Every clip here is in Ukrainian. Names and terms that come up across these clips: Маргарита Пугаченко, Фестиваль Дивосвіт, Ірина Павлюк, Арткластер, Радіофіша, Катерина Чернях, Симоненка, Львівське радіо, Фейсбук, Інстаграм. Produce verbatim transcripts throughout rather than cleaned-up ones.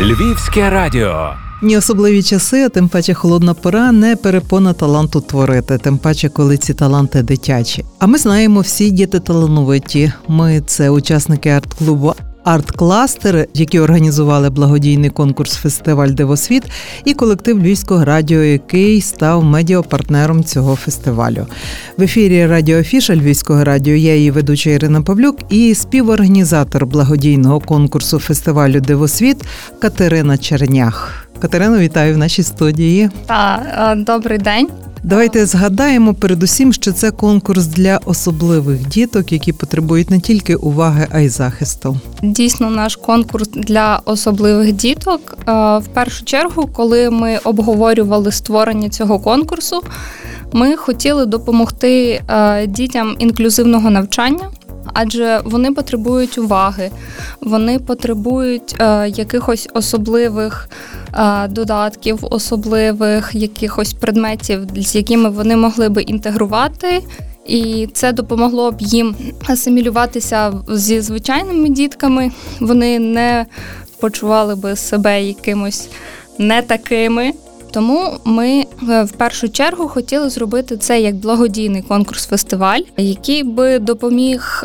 Львівське радіо. Ні особливі часи, а тим паче холодна пора, не перепона таланту творити, тим паче, коли ці таланти дитячі. А ми знаємо, всі діти талановиті. Ми – це учасники арт-клубу «Арткластер», які організували благодійний конкурс «Фестиваль Дивосвіт», і колектив Львівського радіо, який став медіапартнером цього фестивалю. В ефірі «Радіофіша» Львівського радіо, я її ведуча Ірина Павлюк і співорганізатор благодійного конкурсу «Фестивалю Дивосвіт» Катерина Чернях. Катерино, вітаю в нашій студії. Та, добрий день. Давайте згадаємо передусім, що це конкурс для особливих діток, які потребують не тільки уваги, а й захисту. Дійсно, наш конкурс для особливих діток. В першу чергу, коли ми обговорювали створення цього конкурсу, ми хотіли допомогти дітям інклюзивного навчання. Адже вони потребують уваги, вони потребують е, якихось особливих е, додатків, особливих якихось предметів, з якими вони могли би інтегрувати. І це допомогло б їм асимілюватися зі звичайними дітками. Вони не почували би себе якимось не такими. Тому ми в першу чергу хотіли зробити це як благодійний конкурс-фестиваль, який би допоміг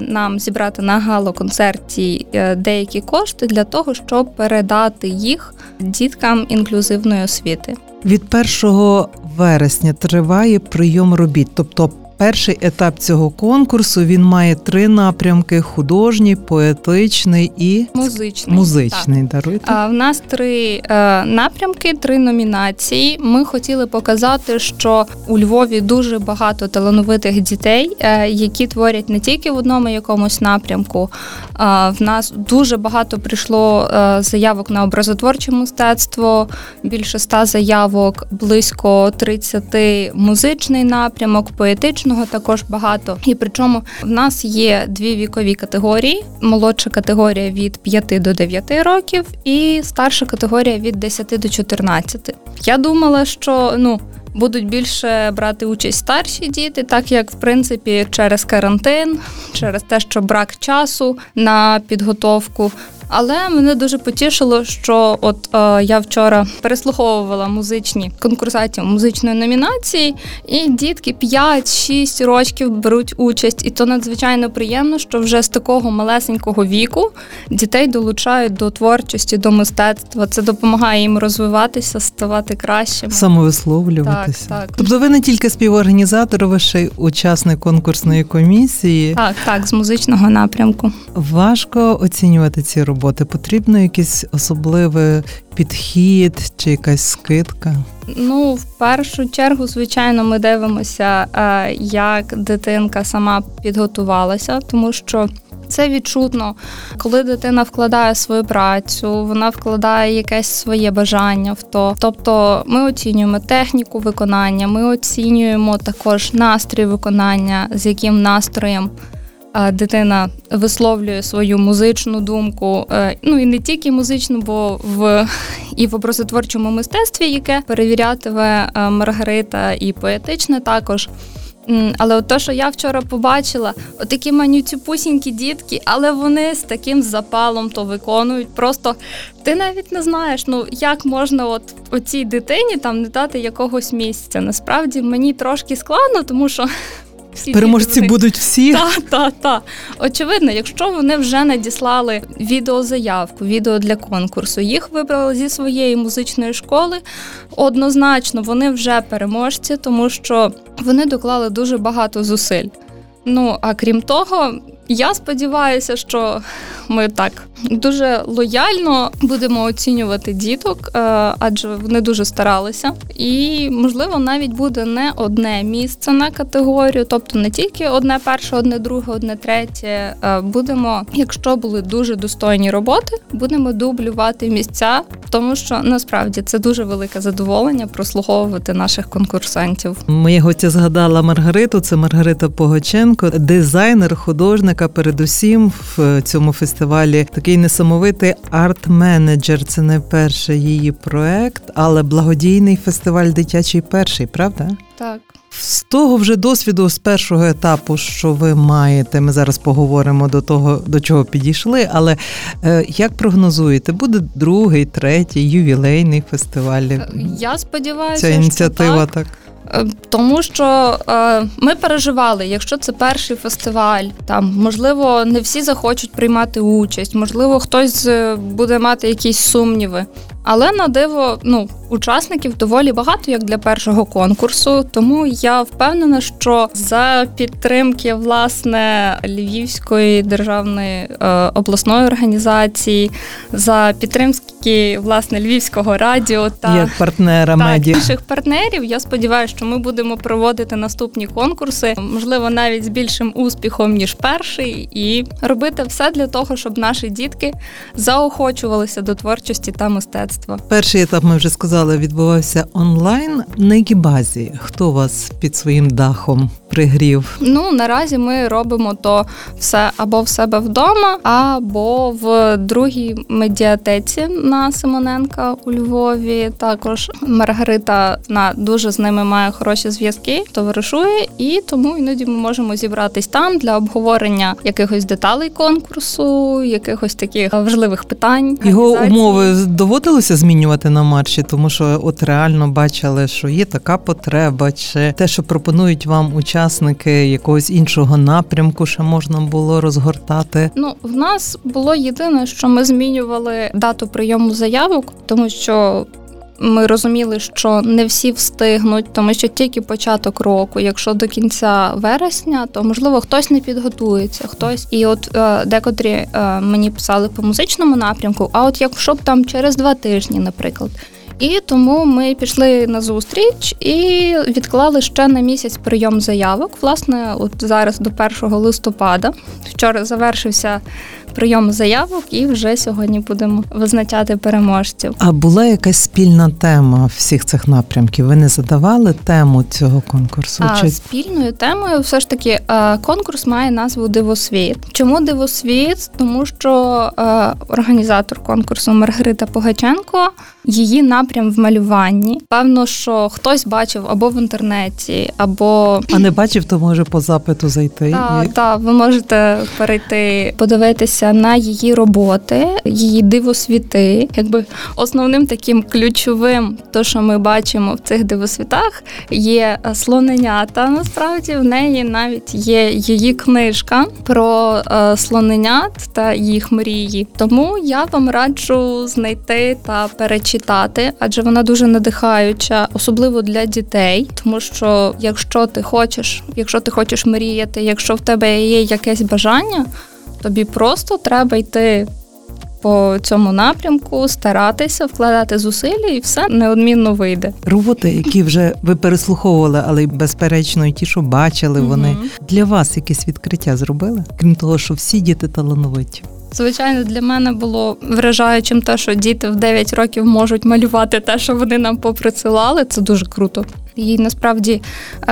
нам зібрати на гала-концерті деякі кошти для того, щоб передати їх діткам інклюзивної освіти. Від першого вересня триває прийом робіт, тобто перший етап цього конкурсу, він має три напрямки – художній, поетичний і музичний. музичний даруйте. А в нас три е, напрямки, три номінації. Ми хотіли показати, що у Львові дуже багато талановитих дітей, е, які творять не тільки в одному якомусь напрямку. Е, в нас дуже багато прийшло е, заявок на образотворче мистецтво, більше ста заявок, близько тридцяти музичний напрямок, поетичний також багато. І причому в нас є дві вікові категорії. Молодша категорія від п'яти до дев'яти років і старша категорія від десяти до чотирнадцяти. Я думала, що ну, будуть більше брати участь старші діти, так як, в принципі, через карантин, через те, що брак часу на підготовку. Але мене дуже потішило, що от е, я вчора переслуховувала музичні конкурсантів музичної номінації, і дітки п'ять-шість років беруть участь. І то надзвичайно приємно, що вже з такого малесенького віку дітей долучають до творчості, до мистецтва. Це допомагає їм розвиватися, ставати кращими. Самовисловлюватися. Так, так. Тобто ви не тільки співорганізатор, ви ще й учасник конкурсної комісії. Так, так, з музичного напрямку. Важко оцінювати ці роботи. Бо потрібно якийсь особливий підхід чи якась скидка? Ну, в першу чергу, звичайно, ми дивимося, як дитинка сама підготувалася, тому що це відчутно, коли дитина вкладає свою працю, вона вкладає якесь своє бажання в то. Тобто ми оцінюємо техніку виконання, ми оцінюємо також настрій виконання, з яким настроєм дитина висловлює свою музичну думку, ну і не тільки музичну, бо в, і в образотворчому мистецтві, яке перевірятиме Маргарита, і поетичне також. Але от те, що я вчора побачила, отакі манюцюпусінькі дітки, але вони з таким запалом то виконують. Просто ти навіть не знаєш, ну як можна от оцій дитині там не дати якогось місця. Насправді мені трошки складно, тому що всі переможці будуть всі? Так, так, так. Очевидно, якщо вони вже надіслали відеозаявку, відео для конкурсу, їх вибрали зі своєї музичної школи, однозначно вони вже переможці, тому що вони доклали дуже багато зусиль. Ну, а крім того, я сподіваюся, що ми так дуже лояльно будемо оцінювати діток, адже вони дуже старалися. І, можливо, навіть буде не одне місце на категорію, тобто не тільки одне перше, одне друге, одне третє. Будемо, якщо були дуже достойні роботи, будемо дублювати місця, тому що, насправді, це дуже велике задоволення прослуховувати наших конкурсантів. Моя гостя згадала Маргариту, це Маргарита Пугаченко, дизайнер, художник, передусім в цьому фестивалі такий несамовитий арт-менеджер. Це не перший її проект, але благодійний фестиваль дитячий перший, правда? Так. З того вже досвіду, з першого етапу, що ви маєте, ми зараз поговоримо до того, до чого підійшли, але е, як прогнозуєте, буде другий, третій, ювілейний фестиваль? Я сподіваюся, ця ініціатива так. так. Тому що е, ми переживали, якщо це перший фестиваль, там, можливо, не всі захочуть приймати участь, можливо, хтось буде мати якісь сумніви. Але, на диво, ну, учасників доволі багато, як для першого конкурсу, тому я впевнена, що за підтримки, власне, Львівської державної е, обласної організації, за підтримки, власне, Львівського радіо та, партнера, та інших партнерів, я сподіваюся, що ми будемо проводити наступні конкурси, можливо, навіть з більшим успіхом, ніж перший, і робити все для того, щоб наші дітки заохочувалися до творчості та мистецтва. Перший етап, ми вже сказали, відбувався онлайн. На якій базі? Хто вас під своїм дахом пригрів? Ну, наразі ми робимо то все або в себе вдома, або в другій медіатеці на Симоненка у Львові. Також Маргарита, вона дуже з ними має хороші зв'язки, товаришує, і тому іноді ми можемо зібратись там для обговорення якихось деталей конкурсу, якихось таких важливих питань. Його умови доводили змінювати на марші, тому що от реально бачили, що є така потреба, чи те, що пропонують вам учасники якогось іншого напрямку, що можна було розгортати? Ну, в нас було єдине, що ми змінювали дату прийому заявок, тому що ми розуміли, що не всі встигнуть, тому що тільки початок року. Якщо до кінця вересня, то, можливо, хтось не підготується, хтось. І от е, декотрі е, мені писали по музичному напрямку, а от якщо б там через два тижні, наприклад. І тому ми пішли на зустріч і відклали ще на місяць прийом заявок. Власне, от зараз до першого листопада. Вчора завершився прийом заявок і вже сьогодні будемо визначати переможців. А була якась спільна тема всіх цих напрямків? Ви не задавали тему цього конкурсу? А, Чи... Спільною темою все ж таки конкурс має назву «Дивосвіт». Чому «Дивосвіт»? Тому що е, організатор конкурсу Маргарита Пугаченко, її напрям в малюванні. Певно, що хтось бачив або в інтернеті, або... А не бачив, то може по запиту зайти? Так, і... та, ви можете перейти, подивитися на її роботи, її дивосвіти. Якби основним таким ключовим, то, що ми бачимо в цих дивосвітах, є слоненята. Насправді, в неї навіть є її книжка про слоненят та їх мрії. Тому я вам раджу знайти та перечитати, адже вона дуже надихаюча, особливо для дітей. Тому що, якщо ти хочеш, якщо ти хочеш мріяти, якщо в тебе є якесь бажання, тобі просто треба йти по цьому напрямку, старатися, вкладати зусилля, і все неодмінно вийде. Роботи, які вже ви переслуховували, але, безперечно, і ті, що бачили вони, mm-hmm. для вас якісь відкриття зробили? Крім того, що всі діти талановиті. Звичайно, для мене було вражаючим те, що діти в дев'ять років можуть малювати те, що вони нам поприсилали. Це дуже круто. І насправді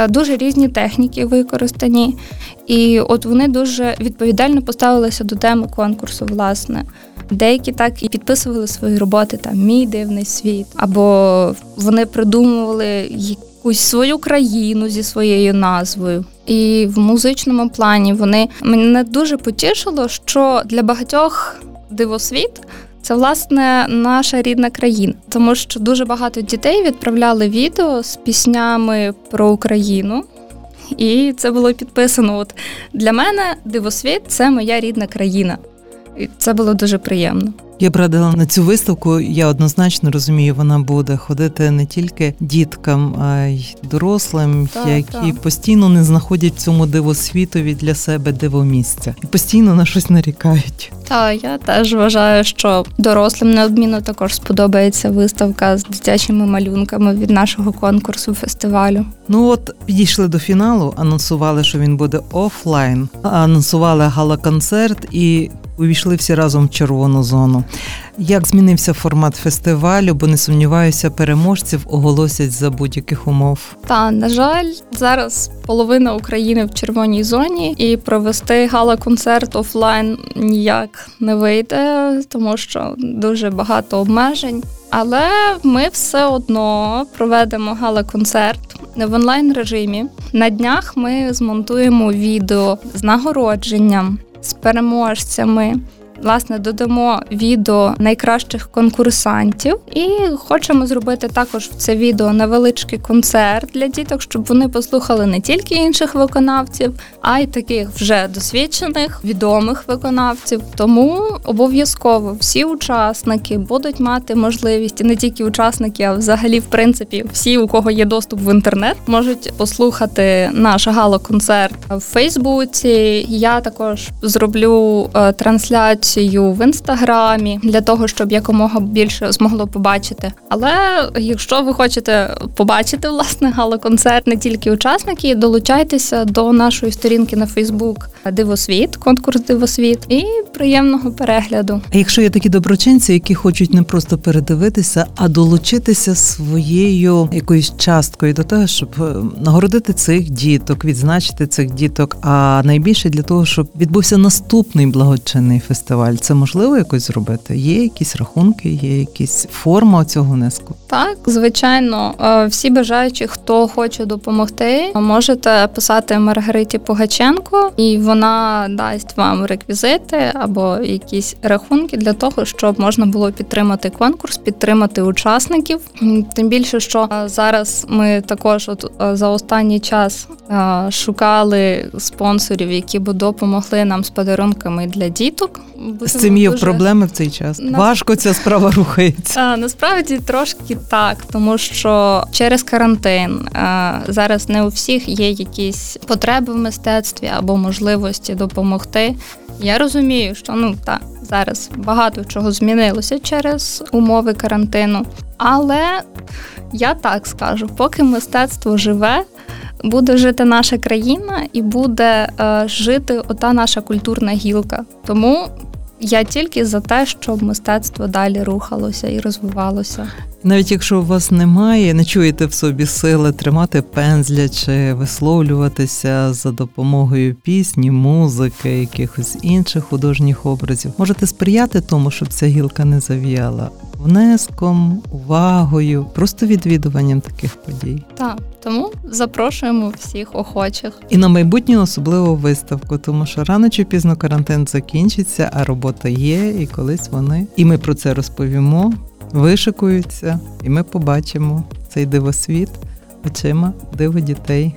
дуже різні техніки використані. І от вони дуже відповідально поставилися до теми конкурсу, власне. Деякі так і підписували свої роботи, там, «Мій дивний світ», або вони придумували якусь свою країну зі своєю назвою. І в музичному плані вони... Мене дуже потішило, що для багатьох дивосвіт – це, власне, наша рідна країна. Тому що дуже багато дітей відправляли відео з піснями про Україну. І це було підписано. От для мене дивосвіт – це моя рідна країна. І це було дуже приємно. Я б радила на цю виставку, я однозначно розумію, вона буде ходити не тільки діткам, а й дорослим, так, які так. постійно не знаходять в цьому дивосвітові для себе дивомісця. І постійно на щось нарікають. Та, я теж вважаю, що дорослим неодмінно також сподобається виставка з дитячими малюнками від нашого конкурсу фестивалю. Ну от, підійшли до фіналу, анонсували, що він буде офлайн, анонсували гала-концерт і... Увійшли всі разом в червону зону. Як змінився формат фестивалю, бо не сумніваюся, переможців оголосять за будь-яких умов? Та, на жаль, зараз половина України в червоній зоні, і провести гала-концерт офлайн ніяк не вийде, тому що дуже багато обмежень. Але ми все одно проведемо гала-концерт в онлайн-режимі. На днях ми змонтуємо відео з нагородженням, з переможцями. Власне, додамо відео найкращих конкурсантів і хочемо зробити також в це відео невеличкий концерт для діток, щоб вони послухали не тільки інших виконавців, а й таких вже досвідчених, відомих виконавців. Тому обов'язково всі учасники будуть мати можливість, не тільки учасники, а взагалі, в принципі, всі, у кого є доступ в інтернет, можуть послухати наш гала-концерт в Фейсбуці. Я також зроблю трансляцію в інстаграмі, для того, щоб якомога більше змогло побачити. Але якщо ви хочете побачити, власне, гала-концерт, не тільки учасники, долучайтеся до нашої сторінки на Фейсбук «Дивосвіт», конкурс «Дивосвіт», і приємного перегляду. А якщо є такі доброчинці, які хочуть не просто передивитися, а долучитися своєю якоюсь часткою до того, щоб нагородити цих діток, відзначити цих діток, а найбільше для того, щоб відбувся наступний благочинний фестиваль, це можливо якось зробити? Є якісь рахунки, є якісь форма цього внеску? Так, звичайно. Всі бажаючі, хто хоче допомогти, можете писати Маргариті Пугаченко, і вона дасть вам реквізити або якісь рахунки для того, щоб можна було підтримати конкурс, підтримати учасників. Тим більше, що зараз ми також от за останній час шукали спонсорів, які б допомогли нам з подарунками для діток. З цим є дуже... проблеми в цей час? На... Важко ця справа рухається? А, насправді трошки так, тому що через карантин а, зараз не у всіх є якісь потреби в мистецтві або можливості допомогти. Я розумію, що ну так, зараз багато чого змінилося через умови карантину, але я так скажу, поки мистецтво живе, буде жити наша країна і буде е, жити ота наша культурна гілка. Тому я тільки за те, щоб мистецтво далі рухалося і розвивалося. Навіть якщо у вас немає, не чуєте в собі сили тримати пензля чи висловлюватися за допомогою пісні, музики, якихось інших художніх образів, можете сприяти тому, щоб ця гілка не зав'яла. Внеском, увагою, просто відвідуванням таких подій. Так, тому запрошуємо всіх охочих. І на майбутнє особливу виставку, тому що рано чи пізно карантин закінчиться, а робота є, і колись вони, і ми про це розповімо, вишикуються, і ми побачимо цей дивосвіт очима диво дітей.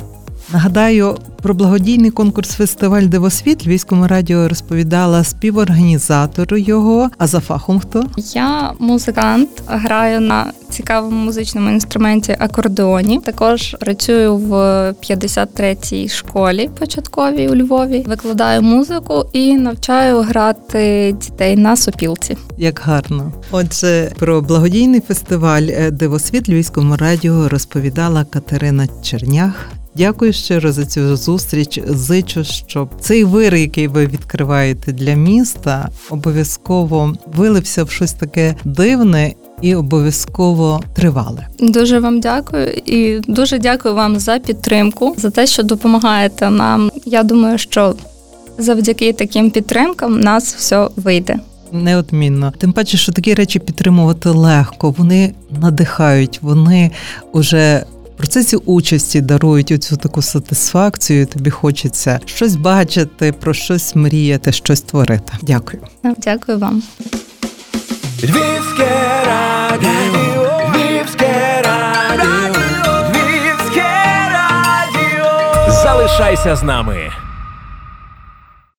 Нагадаю, про благодійний конкурс «Фестиваль Дивосвіт» Львівському радіо розповідала співорганізатор його. А за фахом хто? Я музикант, граю на цікавому музичному інструменті акордеоні. Також працюю в п'ятдесят третій школі початковій у Львові. Викладаю музику і навчаю грати дітей на сопілці. Як гарно. Отже, про благодійний фестиваль «Дивосвіт» Львівському радіо розповідала Катерина Чернях. Дякую щиро за цю зустріч. Зичу, щоб цей вир, який ви відкриваєте для міста, обов'язково вилився в щось таке дивне і обов'язково тривале. Дуже вам дякую і дуже дякую вам за підтримку, за те, що допомагаєте нам. Я думаю, що завдяки таким підтримкам у нас все вийде. Неодмінно. Тим паче, що такі речі підтримувати легко. Вони надихають, вони уже... В процесі участі дарують оцю таку сатисфакцію, тобі хочеться щось бачити, про щось мріяти, щось творити. Дякую. Дякую вам. Львівське радіо, Львівське радіо, Львівське радіо. Залишайся з нами.